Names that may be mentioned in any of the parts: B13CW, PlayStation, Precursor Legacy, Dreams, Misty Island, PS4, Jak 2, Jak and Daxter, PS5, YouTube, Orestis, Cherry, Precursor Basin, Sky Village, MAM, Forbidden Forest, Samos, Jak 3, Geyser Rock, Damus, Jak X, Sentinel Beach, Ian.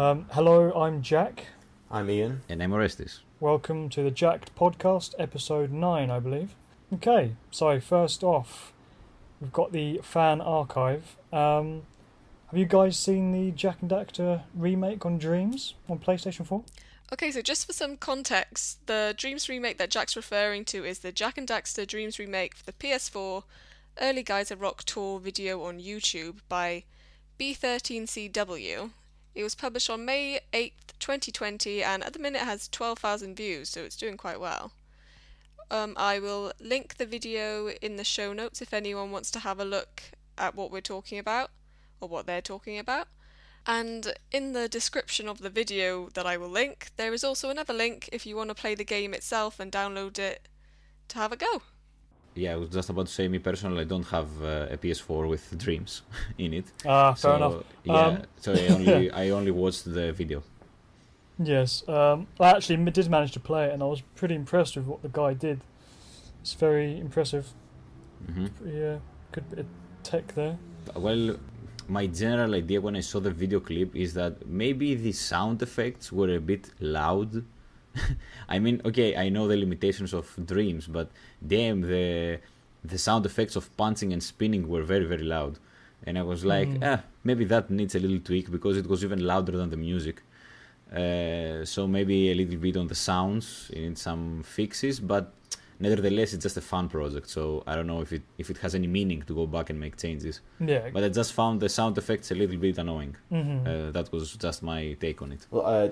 Hello, I'm Jak. I'm Ian. And I'm Orestis. Welcome to the Jak podcast, episode 9, I believe. Okay, so first off, we've got the fan archive. Have you guys seen the Jak and Daxter remake on Dreams on PlayStation 4? Okay, so just for some context, the Dreams remake that Jak's referring to is the Jak and Daxter Dreams remake for the PS4 early Geyser Rock tour video on YouTube by B13CW. It was published on May 8th, 2020, and at the minute it has 12,000 views, so it's doing quite well. I will link the video in the show notes if anyone wants to have a look at what we're talking about, or what they're talking about. And in the description of the video that I will link, there is also another link if you want to play the game itself and download it to have a go. Yeah, I was just about to say, me personally, I don't have a PS4 with Dreams in it. Fair enough. Yeah, so I only watched the video. Yes, I actually did manage to play it, and I was pretty impressed with what the guy did. It's very impressive. Mm-hmm. Yeah, good bit of tech there. Well, my general idea when I saw the video clip is that maybe the sound effects were a bit loud. I mean, okay, I know the limitations of Dreams, but damn, the sound effects of punching and spinning were very, very loud. And I was like, maybe that needs a little tweak, because it was even louder than the music. So maybe a little bit on the sounds, in some fixes, but nevertheless, it's just a fun project. So I don't know if it has any meaning to go back and make changes. Yeah. But I just found the sound effects a little bit annoying. Mm-hmm. That was just my take on it. Well,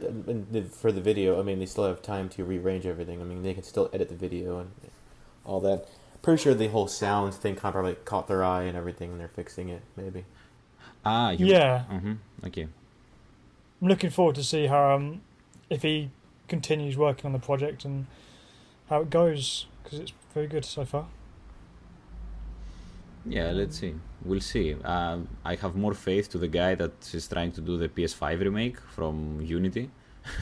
for the video, I mean, they still have time to rearrange everything. I mean, they can still edit the video and all that. Pretty sure the whole sound thing kind of probably caught their eye and everything, and they're fixing it, maybe. Yeah. Mm-hmm. Okay. I'm looking forward to see how if he continues working on the project and how it goes, because it's very good so far. Yeah, let's see. We'll see. I have more faith to the guy that is trying to do the PS5 remake from Unity,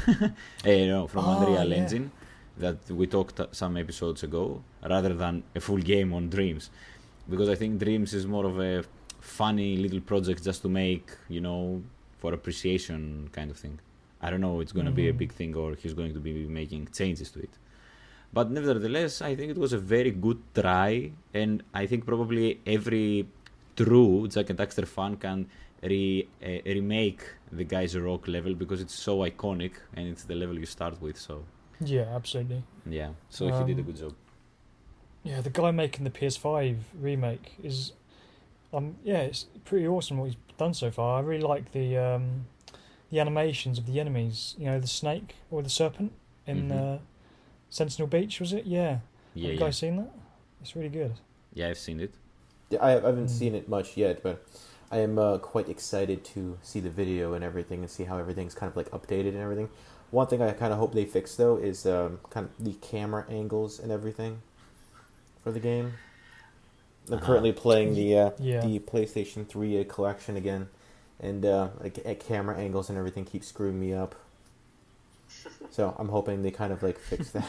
from Unreal Engine, that we talked some episodes ago, rather than a full game on Dreams, because I think Dreams is more of a funny little project just to make, for appreciation kind of thing. I don't know, it's going to be a big thing, or he's going to be making changes to it. But nevertheless, I think it was a very good try, and I think probably every true Jak and Daxter fan can remake the Geyser Rock level, because it's so iconic, and it's the level you start with, so... Yeah, absolutely. Yeah, so he did a good job. Yeah, the guy making the PS5 remake is... it's pretty awesome what he's done so far. I really like the animations of the enemies. You know, the snake or the serpent in Sentinel Beach, was it? Yeah. Yeah. Have you guys seen that? It's really good. Yeah, I've seen it. I haven't seen it much yet, but I am quite excited to see the video and everything, and see how everything's kind of like updated and everything. One thing I kind of hope they fix though is kind of the camera angles and everything for the game. I'm currently playing the PlayStation 3 collection again, and camera angles and everything keeps screwing me up. So I'm hoping they kind of like fix that.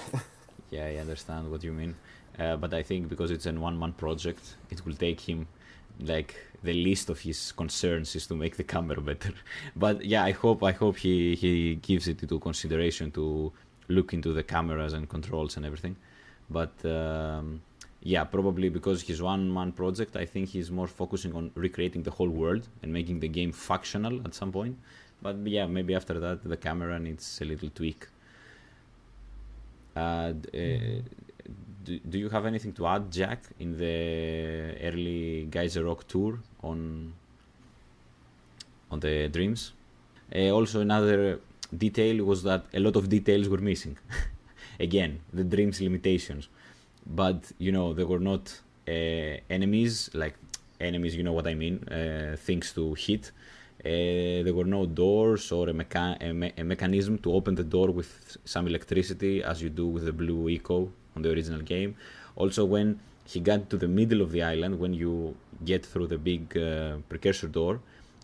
Yeah, I understand what you mean, but I think because it's a one-man project, it will take him like the least of his concerns is to make the camera better. But yeah, I hope he gives it into consideration to look into the cameras and controls and everything. But. Yeah, probably because his one-man project, I think he's more focusing on recreating the whole world and making the game functional at some point. But yeah, maybe after that, the camera needs a little tweak. Do you have anything to add, Jak, in the early Geyser Rock tour on the Dreams? Also, another detail was that a lot of details were missing. Again, the Dreams limitations. But, they were not enemies, you know what I mean, things to hit. There were no doors or a mechanism to open the door with some electricity, as you do with the blue eco on the original game. Also, when he got to the middle of the island, when you get through the big precursor door,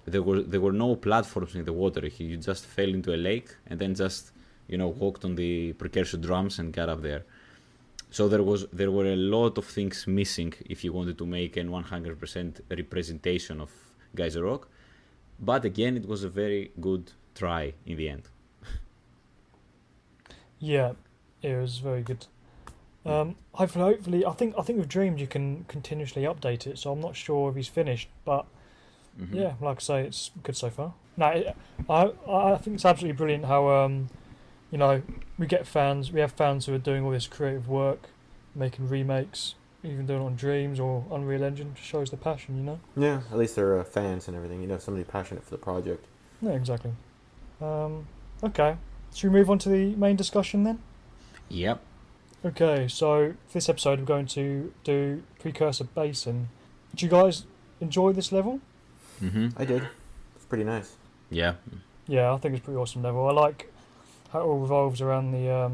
there were no platforms in the water. You just fell into a lake and then just, walked on the precursor drums and got up there. So there were a lot of things missing if you wanted to make a 100% representation of Geyser Rock. But again, it was a very good try in the end. Yeah, it was very good. Hopefully, I think with Dreams you can continuously update it. So I'm not sure if he's finished, but yeah, like I say, it's good so far. No, I think it's absolutely brilliant how you know, we get fans, we have fans who are doing all this creative work, making remakes, even doing it on Dreams or Unreal Engine. Just shows the passion, you know. Yeah, at least they're fans and everything. You know, somebody passionate for the project. Yeah, exactly. Okay, should we move on to the main discussion then? Yep. Okay, so for this episode we're going to do Precursor Basin. Did you guys enjoy this level? I did. It's pretty nice. Yeah. Yeah, I think it's a pretty awesome level. I like how it all revolves around the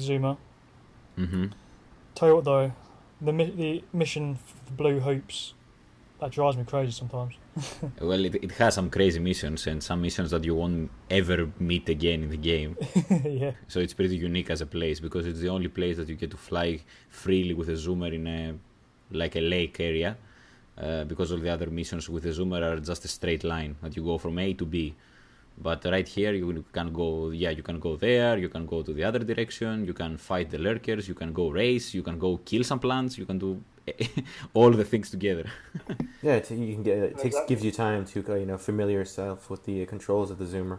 Zuma. Tell you what though, the mission for the blue hoops, that drives me crazy sometimes. Well, it has some crazy missions and some missions that you won't ever meet again in the game. Yeah. So it's pretty unique as a place because it's the only place that you get to fly freely with a zoomer in a lake area, because all the other missions with a zoomer are just a straight line that you go from A to B. But right here you can go, yeah, you can go there, you can go to the other direction, you can fight the lurkers, you can go race, you can go kill some plants, you can do all the things together. Yeah, you can get, gives you time to, you know, familiar yourself with the controls of the zoomer.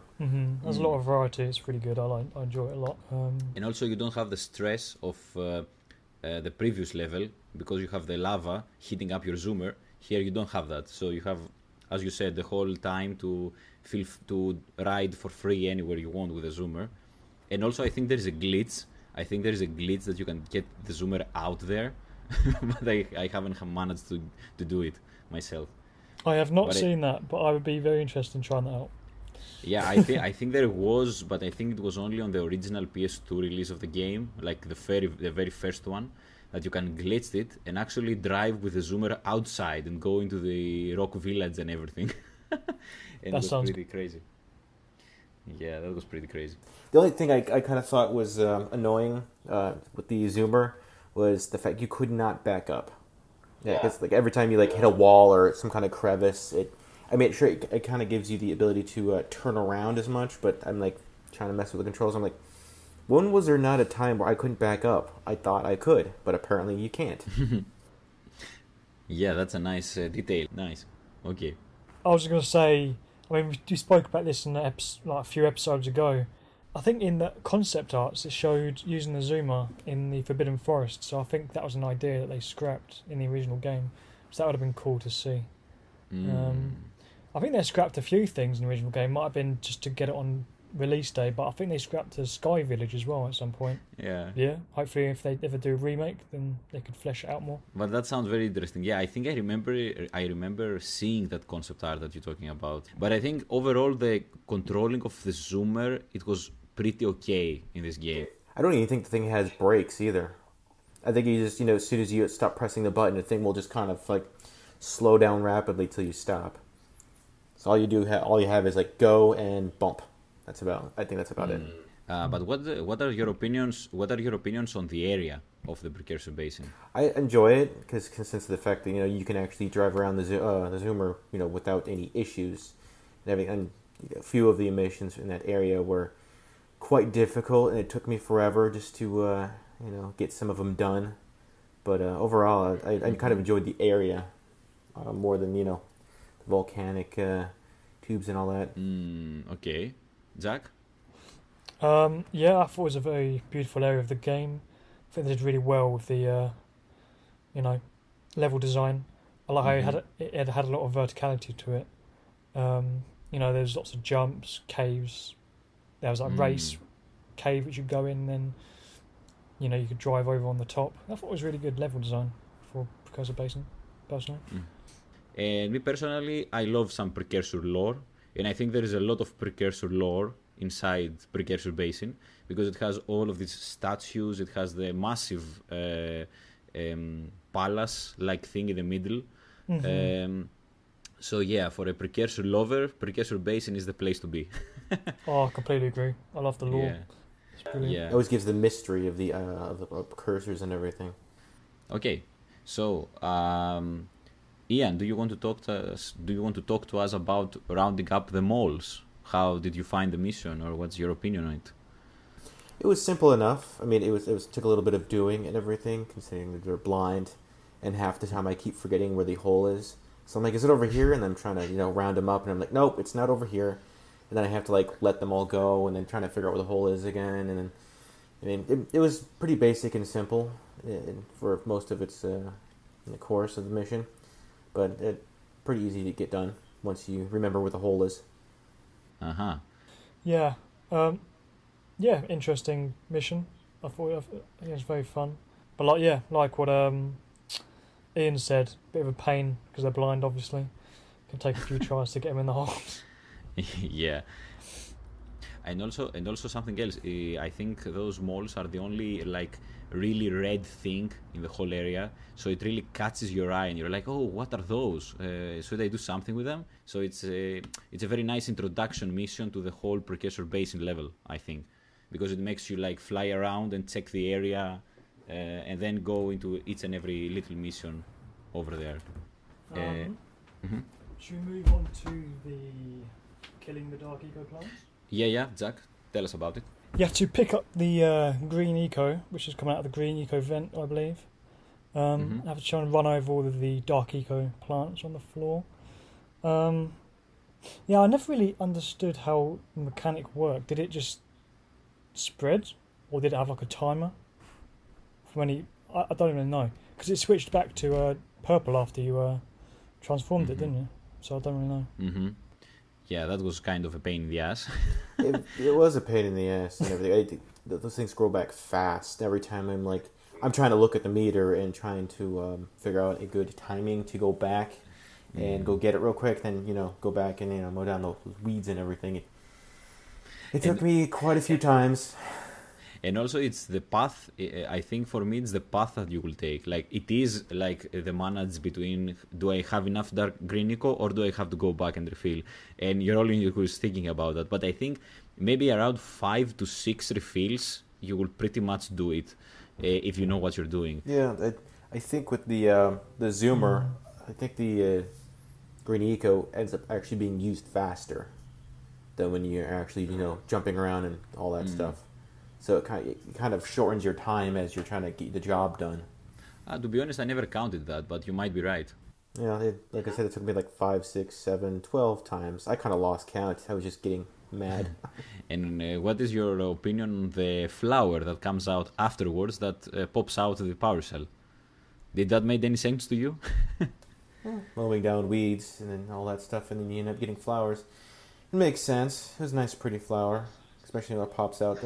There's a lot of variety. It's pretty good. I enjoy it a lot. And also you don't have the stress of the previous level because you have the lava heating up your zoomer. Here you don't have that, so you have, as you said, the whole time to ride for free anywhere you want with a zoomer. And also I think there's a glitch. I think there's a glitch that you can get the zoomer out there. But I haven't managed to do it myself. I have not seen that, but I would be very interested in trying that out. Yeah, I think there was, but I think it was only on the original PS2 release of the game, like the very first one, that you can glitch it and actually drive with the zoomer outside and go into the rock village and everything. And that sounds pretty crazy. Yeah, that was pretty crazy. The only thing I kind of thought was annoying with the zoomer was the fact you could not back up. Yeah, because like every time you hit a wall or some kind of crevice, it kind of gives you the ability to turn around as much. But I'm trying to mess with the controls. I'm like, when was there not a time where I couldn't back up? I thought I could, but apparently you can't. Yeah, that's a nice detail. Nice. Okay. I was going to say, I mean, we spoke about this in a few episodes ago. I think in the concept arts it showed using the zoomer in the Forbidden Forest, so I think that was an idea that they scrapped in the original game. So that would have been cool to see. I think they scrapped a few things in the original game. Might have been just to get it on release day, but I think they scrapped the Sky Village as well at some point. Yeah. Yeah. Hopefully, if they ever do a remake, then they could flesh it out more. But that sounds very interesting. Yeah, I think I remember seeing that concept art that you're talking about. But I think overall the controlling of the zoomer, it was pretty okay in this game. I don't even think the thing has brakes either. I think you just, you know, as soon as you stop pressing the button, the thing will just kind of slow down rapidly till you stop. So all you do, all you have is go and bump. That's about. I think that's about it. But what are your opinions? What are your opinions on the area of the Precursor Basin? I enjoy it because since the fact that, you know, you can actually drive around the zoomer, you know, without any issues, and having a few of the missions in that area were quite difficult, and it took me forever just to you know, get some of them done. But overall, I kind of enjoyed the area more than, you know, the volcanic tubes and all that. Okay, Jak? Yeah, I thought it was a very beautiful area of the game. I think they did really well with the, you know, level design. I like how it had a lot of verticality to it. You know, there's lots of jumps, caves. There was race cave which you go in, then, you know, you could drive over on the top. I thought it was really good level design for Precursor Basin, personally. And me personally, I love some Precursor lore, and I think there is a lot of Precursor lore inside Precursor Basin because it has all of these statues, it has the massive palace-like thing in the middle. So yeah, for a Precursor lover, Precursor Basin is the place to be. Oh, I completely agree. I love the lore. Yeah. It's brilliant. Yeah. It always gives the mystery of the precursors and everything. Okay, so Ian, do you want to talk to us about rounding up the moles? How did you find the mission, or what's your opinion on it? It was simple enough. I mean, it took a little bit of doing and everything, considering that they're blind, and half the time I keep forgetting where the hole is. So I'm like, is it over here? And I'm trying to, you know, round them up, and I'm like, nope, it's not over here. And then I have to, like, let them all go, and then trying to figure out where the hole is again. And then, I mean, it was pretty basic and simple for most of its the course of the mission, but pretty easy to get done once you remember where the hole is. Uh-huh. Yeah. Yeah, interesting mission. I think it was very fun. But like, yeah, like what Ian said, bit of a pain because they're blind, obviously. Can take a few tries to get them in the holes. Yeah. And also something else. I think those moles are the only like really red thing in the whole area, so it really catches your eye, and you're like, oh, what are those? Should I do something with them? So it's a very nice introduction mission to the whole Precursor Basin level, I think, because it makes you like fly around and check the area, and then go into each and every little mission over there. Should we move on to the killing the dark eco plants? Yeah, Jak, tell us about it. You have to pick up the green eco, which is coming out of the green eco vent, I believe. I have to try and run over all of the dark eco plants on the floor. I never really understood how the mechanic worked. Did it just spread, or did it have like a timer? I don't even know, because it switched back to purple after you transformed it, didn't you? So I don't really know. Yeah, that was kind of a pain in the ass. it was a pain in the ass and everything. Those things grow back fast. Every time I'm trying to look at the meter and trying to figure out a good timing to go back and go get it real quick. Then, you know, go back and, you know, mow down the weeds and everything. It took me quite a few times. And also it's the path, I think for me it's the path that you will take. Like, it is like the manage between, do I have enough dark green eco, or do I have to go back and refill? And you're only who's thinking about that. But I think maybe around 5 to 6 refills, you will pretty much do it if you know what you're doing. Yeah, I think with the zoomer, I think the green eco ends up actually being used faster than when you're actually, you know, jumping around and all that stuff. So it kind of shortens your time as you're trying to get the job done. To be honest, I never counted that, but you might be right. Yeah, like I said, it took me like 5, 6, 7, 12 times. I kind of lost count. I was just getting mad. And what is your opinion on the flower that comes out afterwards that pops out of the power cell? Did that make any sense to you? Mowing down weeds and then all that stuff, and then you end up getting flowers. It makes sense. It was a nice, pretty flower, especially when it pops out...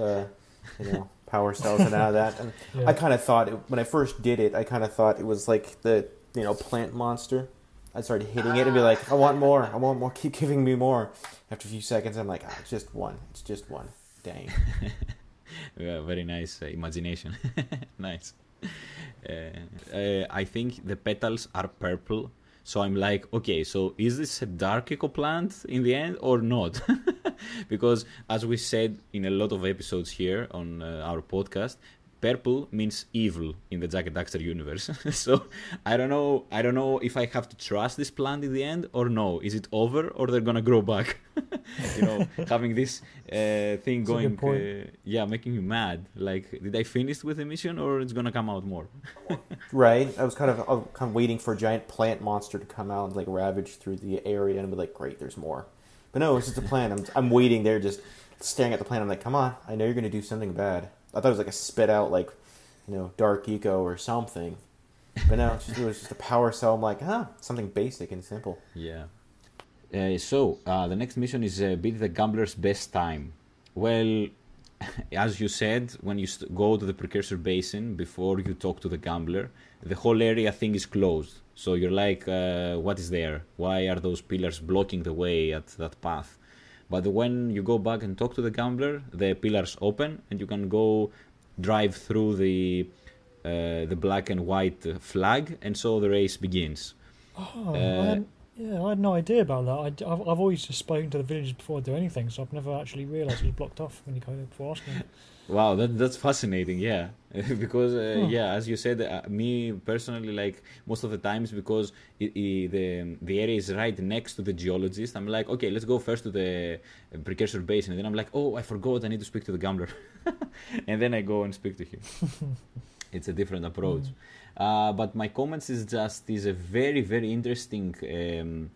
you know, power cells and out of that. And yeah. I kind of thought, when I first did it, I kind of thought it was like the, you know, plant monster. I started hitting it and be like, I want more, keep giving me more. After a few seconds, I'm like, it's just one. It's just one. Dang. Yeah, very nice imagination. Nice. I think the petals are purple. So I'm like, okay, so is this a dark eco plant in the end or not? Because as we said in a lot of episodes here on our podcast, purple means evil in the Jak and Daxter universe. So I don't know if I have to trust this plant in the end or no. Is it over, or they're gonna grow back? You know, having this thing going, making you mad. Like, did I finish with the mission, or it's gonna come out more? Right. I was kind of waiting for a giant plant monster to come out and like ravage through the area and be like, great, there's more. But no, it's just a plant. I'm waiting there, just staring at the plant. I'm like, come on, I know you're gonna do something bad. I thought it was like a spit out, like, you know, dark eco or something. But no, it was just a power cell. I'm like, something basic and simple. Yeah. So the next mission is beat the gambler's best time. Well, as you said, when you go to the Precursor Basin, before you talk to the gambler, the whole area thing is closed. So you're like, what is there? Why are those pillars blocking the way at that path? But when you go back and talk to the gambler, the pillars open and you can go drive through the black and white flag, and so the race begins. Oh, Yeah, I had no idea about that. I've always just spoken to the villagers before I do anything, so I've never actually realised it was blocked off when you go there before asking. Wow, that's fascinating, yeah. Because, yeah, as you said, me personally, like, most of the times, because the area is right next to the geologist, I'm like, okay, let's go first to the Precursor Basin. And then I'm like, oh, I forgot, I need to speak to the gambler. And then I go and speak to him. It's a different approach. But my comments is a very, very interesting...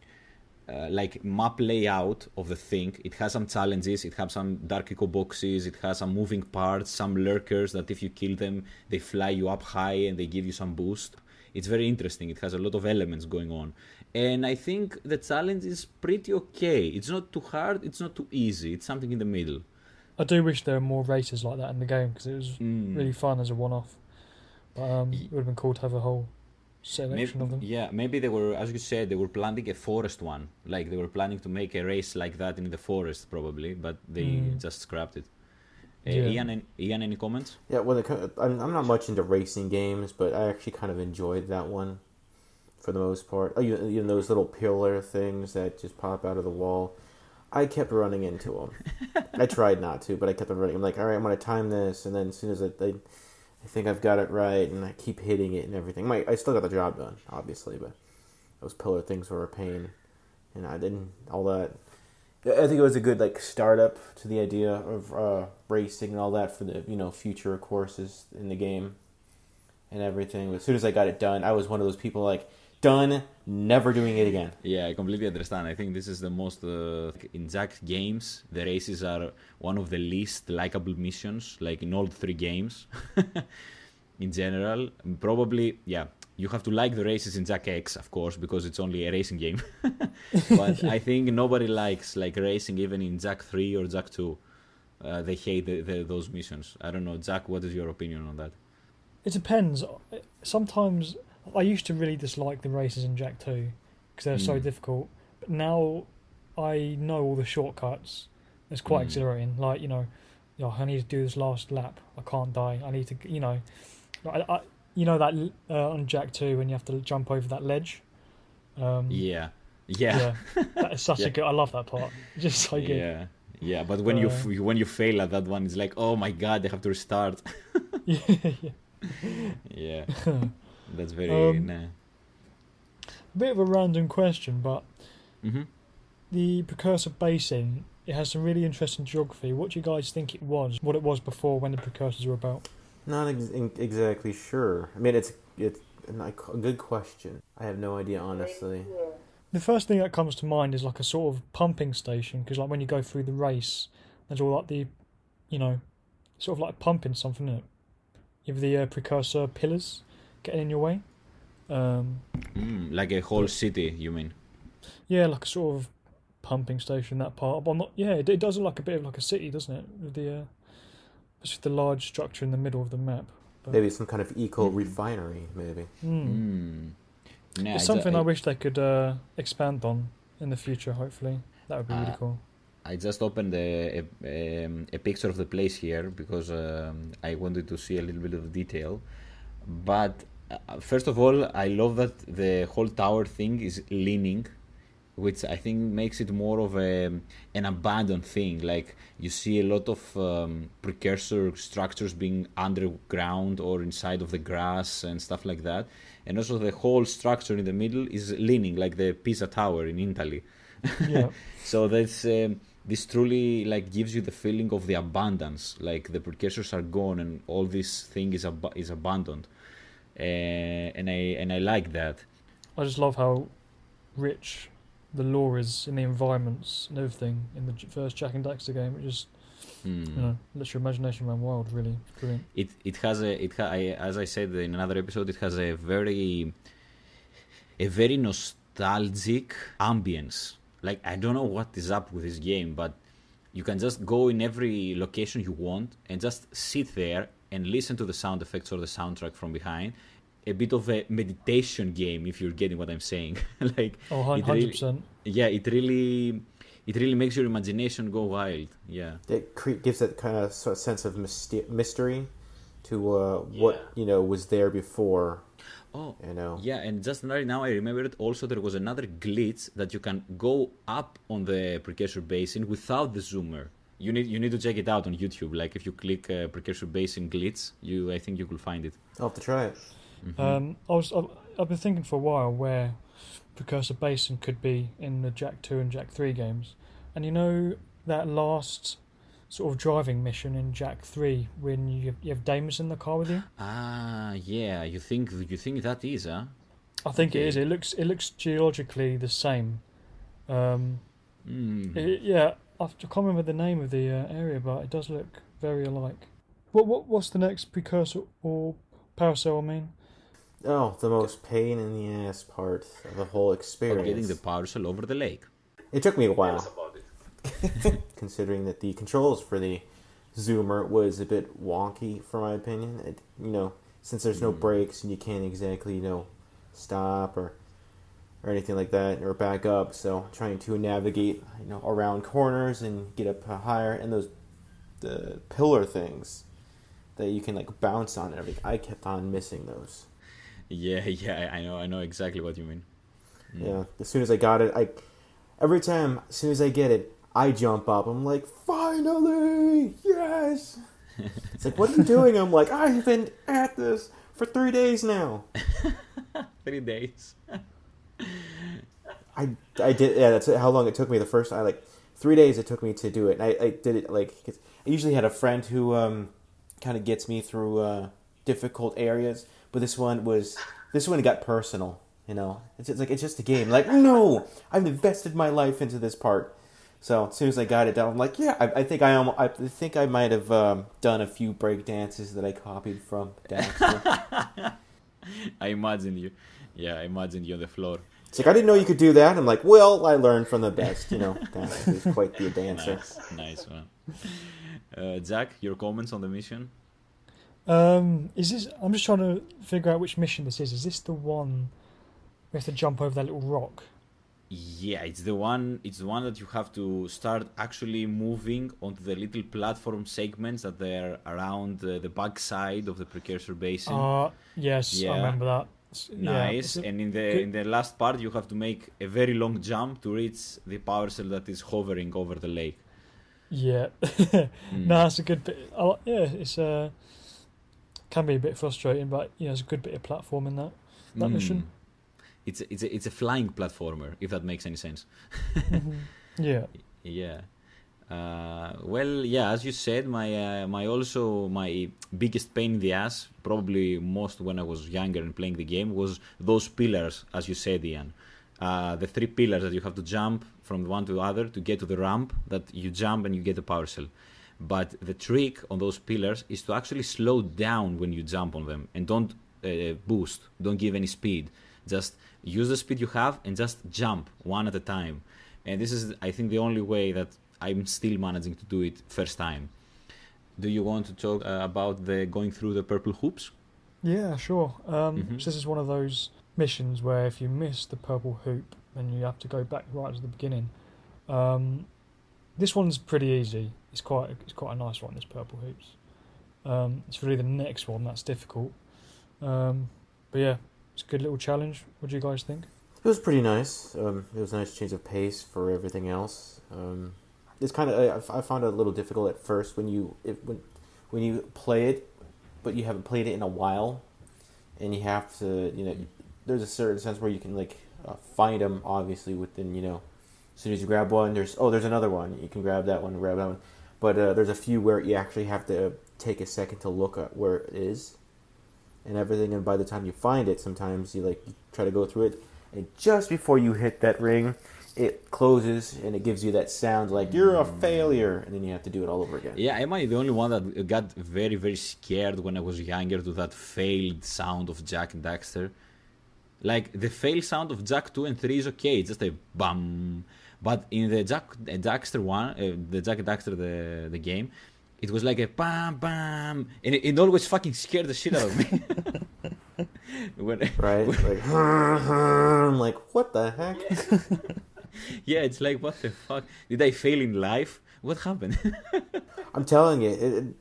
like map layout of the thing. It has some challenges, it has some dark eco boxes, it has some moving parts, some lurkers that if you kill them they fly you up high and they give you some boost. It's very interesting, it has a lot of elements going on, and I think the challenge is pretty okay. It's not too hard, it's not too easy, it's something in the middle. I do wish there were more races like that in the game, because it was really fun as a one-off, but it would have been cool to have a whole selection of them. Yeah, maybe they were, as you said, they were planning a forest one. Like, they were planning to make a race like that in the forest, probably, but they just scrapped it. Ian, any comments? Yeah, well, I'm not much into racing games, but I actually kind of enjoyed that one for the most part. Oh, you know, those little pillar things that just pop out of the wall. I kept running into them. I tried not to, but I kept on running. I'm like, all right, I'm going to time this, and then as soon as I think I've got it right, and I keep hitting it and everything. I still got the job done, obviously, but those pillar things were a pain, and I didn't all that. I think it was a good like startup to the idea of racing and all that for the future courses in the game and everything. But as soon as I got it done, I was one of those people like, done, never doing it again. Yeah, I completely understand. I think this is the most in Jak games, the races are one of the least likable missions, like in all three games in general. Probably, yeah, you have to like the races in Jak X, of course, because it's only a racing game. But I think nobody likes like racing, even in Jak 3 or Jak 2. They hate those missions. I don't know, Jak, what is your opinion on that? It depends. Sometimes... I used to really dislike the races in Jak 2 because they're so difficult. But now I know all the shortcuts. It's quite exhilarating. Like, I need to do this last lap. I can't die. I need to, that on Jak 2 when you have to jump over that ledge. Yeah. That is such a good. I love that part. Just so good. Yeah. But when you fail at that one, it's like, oh my god, they have to restart. Yeah. That's very a bit of a random question, but the Precursor Basin, it has some really interesting geography. What do you guys think it was? What it was before, when the precursors were about? Not exactly sure. I mean, it's a good question. I have no idea, honestly. The first thing that comes to mind is like a sort of pumping station, because like when you go through the race, there's all like the, sort of like pumping something in it. You have the precursor pillars getting in your way, like a whole city, you mean? Yeah, like a sort of pumping station, that part. But it does look like a bit of like a city, doesn't it? With the large structure in the middle of the map. But maybe some kind of eco refinery, maybe. Nah, it's something I wish they could expand on in the future. Hopefully, that would be really cool. I just opened a picture of the place here because I wanted to see a little bit of detail, but. First of all, I love that the whole tower thing is leaning, which I think makes it more of an abandoned thing. Like, you see a lot of precursor structures being underground or inside of the grass and stuff like that. And also the whole structure in the middle is leaning, like the Pisa Tower in Italy. Yeah. So that's... this truly like gives you the feeling of the abundance. Like, the precursors are gone and all this thing is abandoned. And I like that. I just love how rich the lore is in the environments and everything in the first Jak and Daxter game. It just lets your imagination run wild. Really brilliant. As I said in another episode, it has a very nostalgic ambience. Like, I don't know what is up with this game, but you can just go in every location you want and just sit there and listen to the sound effects or the soundtrack from behind. A bit of a meditation game, if you're getting what I'm saying. Like, 100%. It really makes your imagination go wild. Yeah, it gives that kind of sense of mystery to what was there before. Oh, you know? Yeah, and just now I remembered also there was another glitch that you can go up on the Precursor Basin without the zoomer. You need to check it out on YouTube. Like if you click Precursor Basin glitch, I think you will find it. I'll have to try it. Mm-hmm. I've been thinking for a while where Precursor Basin could be in the Jak 2 and Jak 3 games. And you know that last sort of driving mission in Jak 3 when you have Damus in the car with you? Ah, yeah. You think that is, huh? I think okay. It is. It looks geologically the same. I can't remember the name of the area, but it does look very alike. What's the next precursor or paracel? Oh, the most pain in the ass part of the whole experience. But getting the parcel over the lake. It took me a while. Considering that the controls for the zoomer was a bit wonky, for my opinion. Since there's no brakes and you can't exactly, stop or anything like that, or back up. So trying to navigate, around corners and get up higher, and the pillar things that you can bounce on and everything. I kept on missing those. Yeah, I know exactly what you mean. Mm. Yeah, as soon as I got it, as soon as I get it, I jump up. I'm like, finally, yes. It's like, what are you doing? I'm like, I've been at this for 3 days now. 3 days. I did. Yeah, that's how long it took me. 3 days it took me to do it. And I did it I usually had a friend who kind of gets me through difficult areas, but this one got personal. It's just a game. No, I've invested my life into this part. So as soon as I got it done, I'm like, yeah, I think I might have done a few break dances that I copied from Daxter. I imagine you. Yeah, I imagine you on the floor. It's I didn't know you could do that. I'm like, well, I learned from the best. Daxter's quite the dancer. Nice one. Jak, your comments on the mission? I'm just trying to figure out which mission this is. Is this the one? We have to jump over that little rock. Yeah, it's the one that you have to start actually moving onto the little platform segments that they're around the backside of the Precursor Basin. Yes, yeah. I remember that. Nice. Yeah, and in the last part, you have to make a very long jump to reach the power cell that is hovering over the lake. Yeah, No, that's a good bit. It can be a bit frustrating, but it's a good bit of platform in that mission. It's a flying platformer, if that makes any sense. Yeah. As you said, my biggest pain in the ass, probably most when I was younger and playing the game, was those pillars, as you said, Ian. The three pillars that you have to jump from one to the other to get to the ramp that you jump and you get the power cell. But the trick on those pillars is to actually slow down when you jump on them and don't boost, don't give any speed. Just use the speed you have and just jump one at a time. And this is, I think, the only way that I'm still managing to do it first time. Do you want to talk about the going through the purple hoops? Yeah, sure. So this is one of those missions where if you miss the purple hoop, then you have to go back right to the beginning. This one's pretty easy. It's quite a nice one, this purple hoops. It's really the next one that's difficult. It's a good little challenge. What do you guys think? It was pretty nice. It was a nice change of pace for everything else. It's kind of I found it a little difficult at first when you play it, but you haven't played it in a while, and you have to there's a certain sense where you can find them obviously within as soon as you grab one there's another one you can grab that one, but there's a few where you actually have to take a second to look at where it is. And everything, and by the time you find it, sometimes you try to go through it, and just before you hit that ring, it closes and it gives you that sound like you're a failure, and then you have to do it all over again. Yeah, am I the only one that got very, very scared when I was younger to that failed sound of Jak and Daxter? The fail sound of Jak 2 and 3 is okay, it's just a bum. But in the Jak and Daxter one, the Jak and Daxter the game. It was like a bam, bam, and it always fucking scared the shit out of me. I'm like, what the heck? Yeah, it's like, what the fuck? Did I fail in life? What happened? I'm telling you,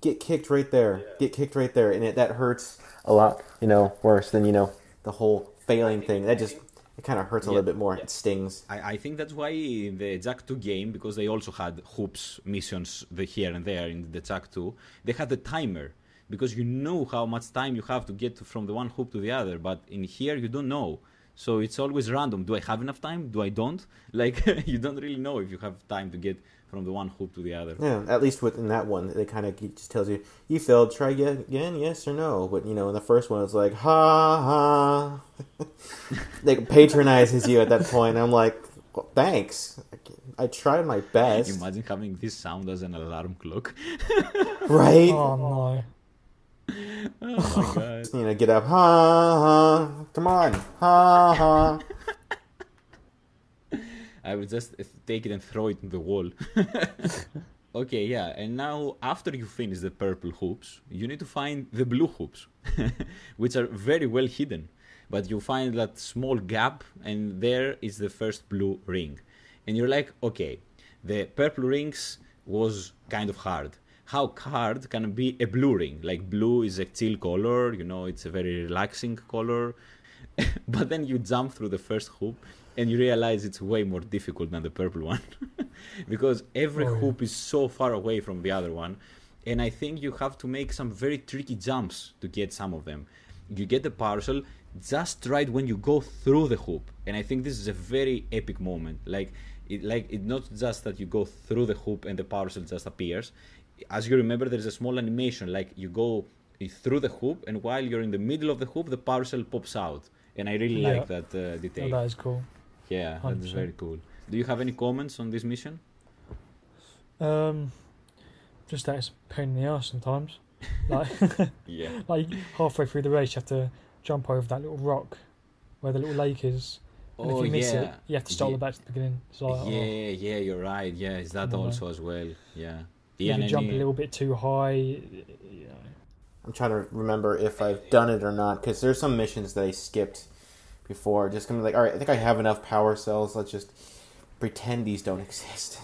get kicked right there, get kicked right there, and that hurts a lot, you know, worse than, you know, the whole failing thing. That just, it kind of hurts a little bit more. It stings. I think that's why the Jak 2 game, because they also had hoops missions here and there in the Jak 2, they had the timer, because you know how much time you have to get from the one hoop to the other, but in here you don't know. So it's always random. Do I have enough time? Do I don't? Like, you don't really know if you have time to get from the one hoop to the other. Yeah, at least within that one, it kind of just tells you, you failed, try again, yes or no. But, you know, in the first one, it's like, ha, ha. Like, patronizes you at that point. I'm like, well, thanks. I tried my best. Can you imagine having this sound as an alarm clock? Right? Oh, no. Oh my god. You know, get up, ha ha, come on, ha ha. I would just take it and throw it in the wall. Okay, yeah, and now after you finish the purple hoops, you need to find the blue hoops, which are very well hidden. But you find that small gap, and there is the first blue ring. And you're like, okay, the purple rings was kind of hard. How hard can be a blue ring? Like, blue is a chill color, you know, it's a very relaxing color. But then you jump through the first hoop and you realize it's way more difficult than the purple one. Because every hoop is so far away from the other one. And I think you have to make some very tricky jumps to get some of them. You get the parcel just right when you go through the hoop. And I think this is a very epic moment. Like it's not just that you go through the hoop and the parcel just appears. As you remember, there's a small animation, like you go through the hoop, and while you're in the middle of the hoop, the parcel pops out. And I really like that detail. Oh, that is cool. Yeah, 100%. That is very cool. Do you have any comments on this mission? Just that it's a pain in the ass sometimes. Like, yeah. Like, halfway through the race, you have to jump over that little rock where the little lake is. And if you miss it, you have to start all the back to the beginning. So, like, you're right. Yeah, is that also as well? Yeah. If you jump a little bit too high, you know. I'm trying to remember if I've done it or not, because there's some missions that I skipped before. Just kind of like, all right, I think I have enough power cells. Let's just pretend these don't exist.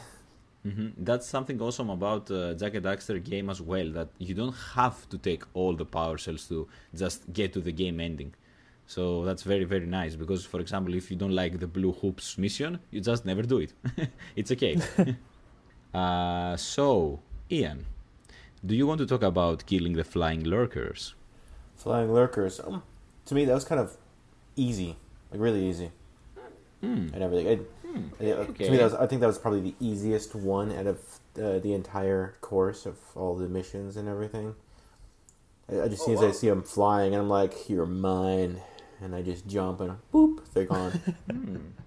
Mm-hmm. That's something awesome about Jak and Daxter game as well, that you don't have to take all the power cells to just get to the game ending. So that's very, very nice, because, for example, if you don't like the blue hoops mission, you just never do it. It's okay. So, Ian, do you want to talk about killing the flying lurkers? Flying lurkers? To me, that was kind of easy. Like, really easy. And everything. To me, I think that was probably the easiest one out of the entire course of all the missions and everything. I just as I see them flying, and I'm like, you're mine. And I just jump and boop, they're gone.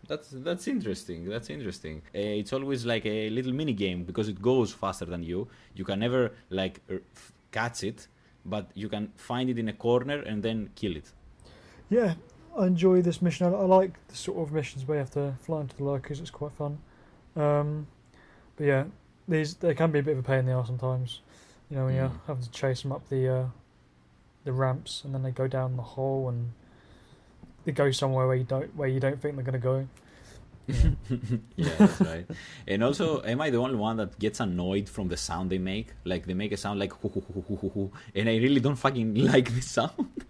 That's interesting. That's interesting. It's always like a little mini game, because it goes faster than you. You can never like catch it, but you can find it in a corner and then kill it. Yeah, I enjoy this mission. I like the sort of missions where you have to fly into the lurkers. It's quite fun. But yeah, they can be a bit of a pain in the arse sometimes. You know, when you're having to chase them up the ramps, and then they go down the hole and. They go somewhere where you don't think they're gonna go. Yeah, yeah, that's right. And also, am I the only one that gets annoyed from the sound they make? Like, they make a sound like hoo hoo hoo hoo hoo hoo, and I really don't fucking like this sound.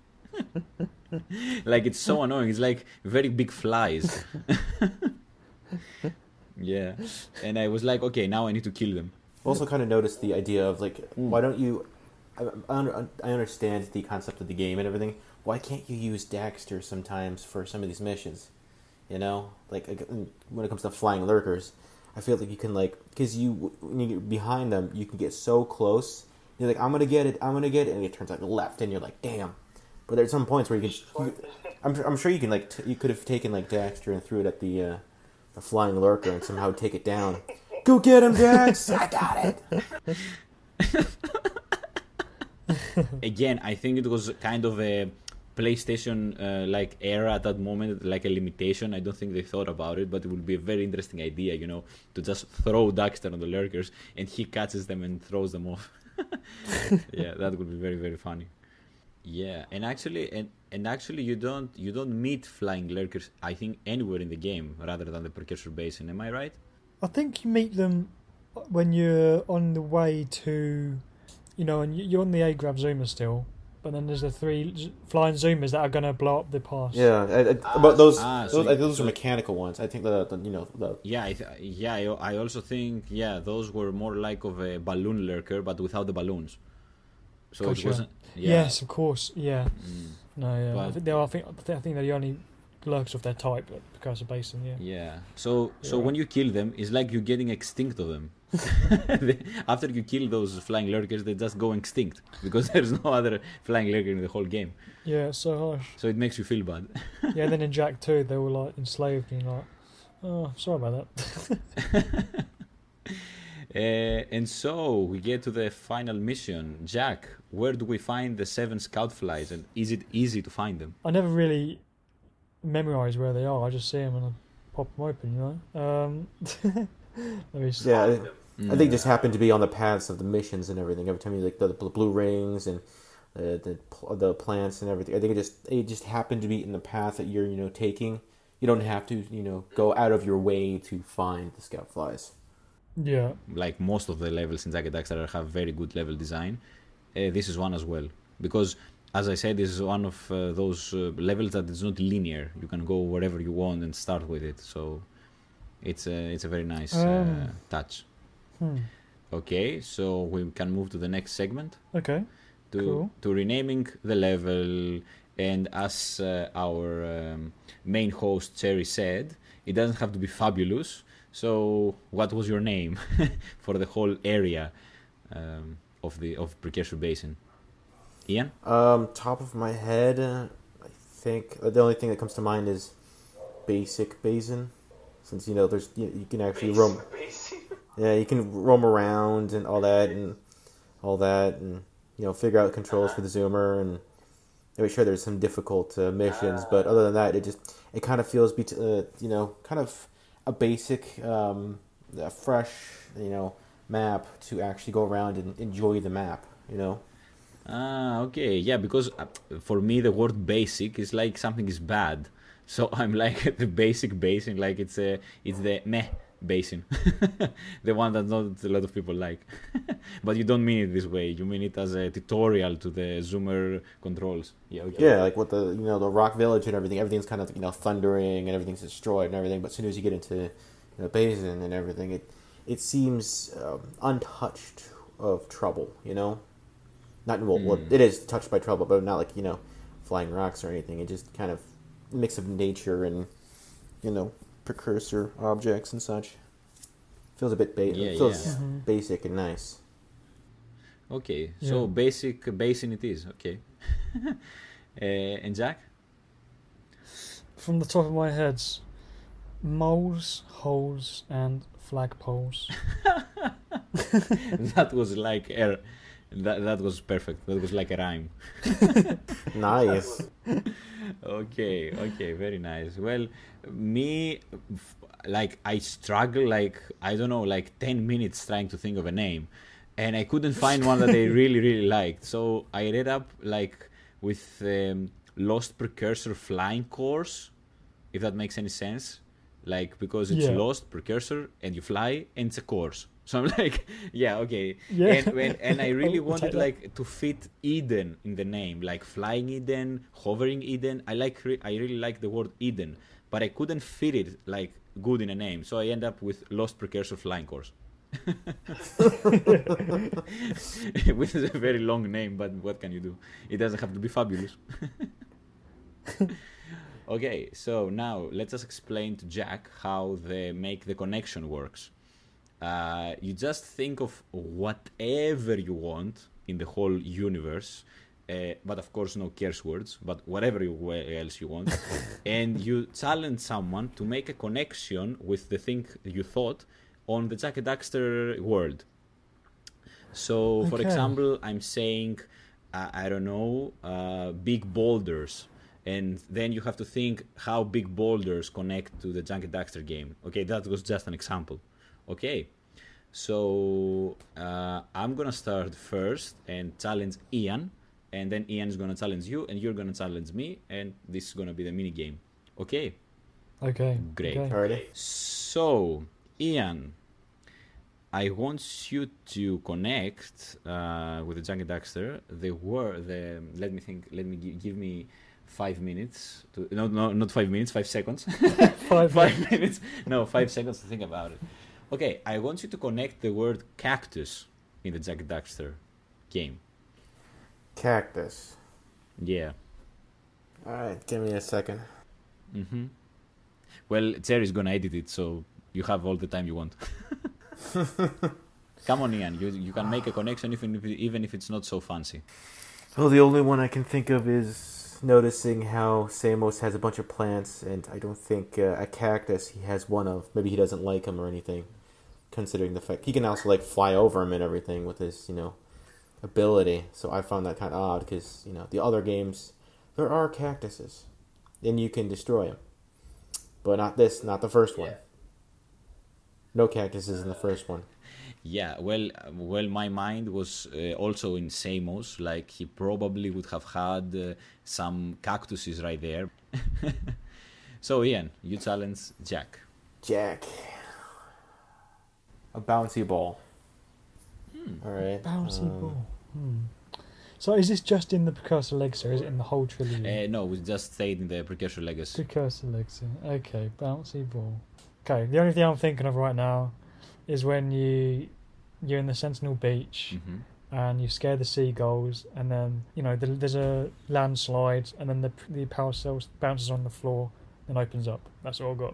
Like, it's so annoying. It's like very big flies. Yeah, and I was like, okay, now I need to kill them. Also, kind of noticed the idea of like, why don't you? I understand the concept of the game and everything. Why can't you use Daxter sometimes for some of these missions? You know, like when it comes to flying lurkers, I feel like you can like, because when you get behind them, you can get so close. You're like, I'm gonna get it, and it turns out left, and you're like, damn. But there's some points where you can. I'm sure you can like you could have taken like Daxter and threw it at the flying lurker and somehow take it down. Go get him, Dax! I got it. Again, I think it was kind of a PlayStation like era at that moment, like a limitation. I don't think they thought about it, but it would be a very interesting idea, you know, to just throw Daxter on the lurkers and he catches them and throws them off. Yeah, that would be very, very funny. Yeah, and actually you don't meet flying lurkers, I think, anywhere in the game rather than the Precursor Basin. Am I right? I think you meet them when you're on the way to you know, and you're on the A-grab zoomer still, but then there's the three flying zoomers that are going to blow up the pass. Yeah, but those are mechanical ones. I think that, you know... I also think, those were more like of a balloon lurker, but without the balloons. So it wasn't... Yeah. Yes, of course, yeah. Mm. No, yeah. But, I think they're the only lurkers of their type at Precursor Basin, yeah. Yeah, so when you kill them, it's like you're getting extinct of them. After you kill those flying lurkers, they just go extinct because there's no other flying lurker in the whole game. Yeah, it's so harsh. So it makes you feel bad. Yeah, then in Jak 2, they were like enslaved and like, oh, sorry about that. And so we get to the final mission. Jak, where do we find the 7 scout flies, and is it easy to find them? I never really memorize where they are. I just see them and I pop them open, you know. I think just happened to be on the paths of the missions and everything. Every time you like the blue rings and the plants and everything, I think it just happened to be in the path that you're taking. You don't have to go out of your way to find the scout flies. Yeah, like most of the levels in Jak and Daxter have very good level design. This is one as well, because as I said, this is one of those levels that is not linear. You can go wherever you want and start with it. So. It's a very nice touch. Hmm. Okay, so we can move to the next segment. Okay. To renaming the level, and as our main host Cherry said, it doesn't have to be fabulous. So what was your name for the whole area of Precursor Basin? Ian? Top of my head, I think the only thing that comes to mind is Basic Basin. Since there's you can actually roam, you can roam around and all that, and figure out controls for the zoomer, and I'm sure there's some difficult missions, but other than that, it kind of feels kind of a basic, a fresh map to actually go around and enjoy the map, Okay, yeah, because for me the word basic is like something is bad. So I'm like the Basic Basin, like it's the meh basin, the one that not a lot of people like. But you don't mean it this way. You mean it as a tutorial to the zoomer controls. Yeah, okay. Yeah, like what the the rock village and everything. Everything's kind of thundering and everything's destroyed and everything. But as soon as you get into basin and everything, it seems untouched of trouble. Not well, it is touched by trouble, but not like flying rocks or anything. It just kind of mix of nature and precursor objects and such. Feels a bit basic and nice. Okay, yeah. So Basic Basin it is. Okay. And Jak? From the top of my head, moles, holes, and flagpoles. That was like air. That was perfect. That was like a rhyme. Nice. Okay, very nice. Well, me, like, I struggle, like, I don't know, like 10 minutes trying to think of a name. And I couldn't find one that I really, really liked. So I read up, like, with Lost Precursor Flying Course, if that makes any sense. Like, because it's Lost Precursor, and you fly, and it's a course. So I'm like, yeah, okay. Yeah. And I really wanted like to fit Eden in the name, like flying Eden, hovering Eden. I really like the word Eden, but I couldn't fit it like good in a name. So I end up with Lost Precursor Flying Course. Which is a very long name, but what can you do? It doesn't have to be fabulous. Okay, so now let us explain to Jak how they make the connection works. You just think of whatever you want in the whole universe, but of course no curse words, but whatever else you want, and you challenge someone to make a connection with the thing you thought on the Jak and Daxter world. So, okay. For example, I'm saying, I don't know, big boulders. And then you have to think how big boulders connect to the Jak and Daxter game. Okay, that was just an example. Okay, so I'm going to start first and challenge Ian, and then Ian is going to challenge you, and you're going to challenge me, and this is going to be the mini game. Okay? Okay. Great. Okay. So, Ian, I want you to connect with the Jak and Daxter. They were the. Let me think. Let me give me 5 minutes. To, no, not 5 minutes. 5 seconds. 5 minutes. No, 5 seconds to think about it. Okay, I want you to connect the word cactus in the Jak and Daxter game. Cactus. Yeah. All right, give me a second. Mm-hmm. Well, Cherry's gonna edit it, so you have all the time you want. Come on, Ian. You can make a connection even if it's not so fancy. Well, the only one I can think of is noticing how Samos has a bunch of plants, and I don't think a cactus he has one of. Maybe he doesn't like him or anything, considering the fact he can also like fly over him and everything with his ability. So I found that kind of odd because the other games there are cactuses, and you can destroy them, but not this, not the first one. Yeah. No cactuses in the first one. Yeah, well, my mind was also in Samos. Like, he probably would have had some cactuses right there. So, Ian, you challenge Jak. Jak. A bouncy ball. All right. Bouncy ball. So is this just in the Precursor Legacy, or is it in the whole trilogy? No, we just stayed in the Precursor Legacy. Precursor Legacy. Okay, bouncy ball. Okay, the only thing I'm thinking of right now is when you're in the Sentinel Beach, mm-hmm. and you scare the seagulls, and then there's a landslide, and then the power cell bounces on the floor and opens up. That's all I've got.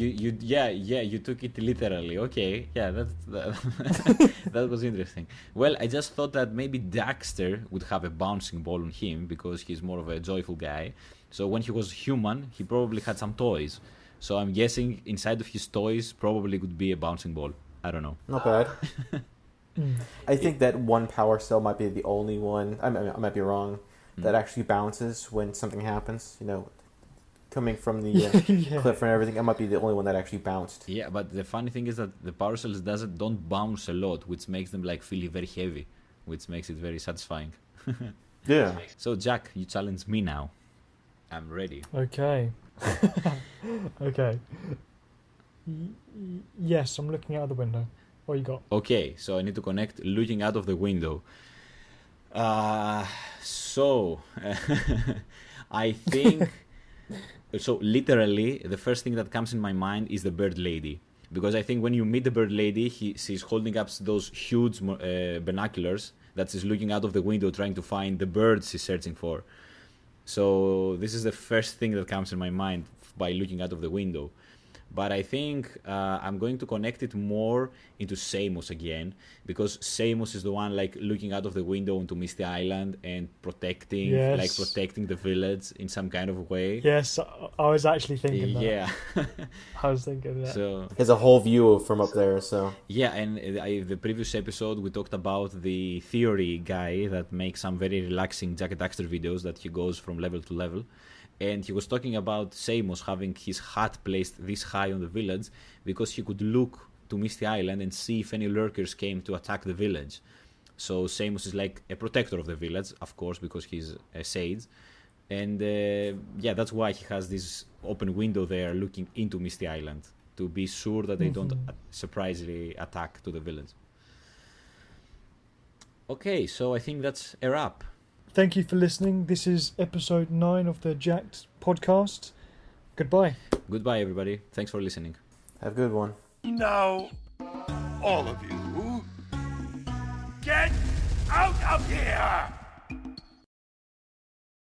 You took it literally. Okay, yeah, that that was interesting. Well, I just thought that maybe Daxter would have a bouncing ball on him because he's more of a joyful guy. So when he was human, he probably had some toys. So I'm guessing inside of his toys probably could be a bouncing ball. I don't know. Not bad. I think that one power cell might be the only one, I might be wrong, that actually bounces when something happens, coming from the cliff and everything. I might be the only one that actually bounced. Yeah, but the funny thing is that the power cells don't bounce a lot, which makes them feel very heavy, which makes it very satisfying. Yeah. So, Jak, you challenge me now. I'm ready. Okay. Okay. Yes, I'm looking out of the window. What you got? Okay, so I need to connect looking out of the window. I think... So literally, the first thing that comes in my mind is the bird lady. Because I think when you meet the bird lady, she's holding up those huge binoculars that she's looking out of the window trying to find the bird she's searching for. So this is the first thing that comes in my mind by looking out of the window. But I think I'm going to connect it more into Samos again, because Samos is the one looking out of the window into Misty Island and protecting, protecting the village in some kind of way. Yes, I was actually thinking that. Yeah, I was thinking that. So there's a whole view from up there. So yeah, and the previous episode we talked about the theory guy that makes some very relaxing Jak and Daxter videos that he goes from level to level. And he was talking about Samos having his hut placed this high on the village because he could look to Misty Island and see if any lurkers came to attack the village. So Samos is a protector of the village, of course, because he's a sage. And that's why he has this open window there looking into Misty Island to be sure that they don't surprisingly attack to the village. Okay, so I think that's a wrap. Thank you for listening. This is episode 9 of the Jak podcast. Goodbye. Goodbye, everybody. Thanks for listening. Have a good one. Now, all of you, get out of here!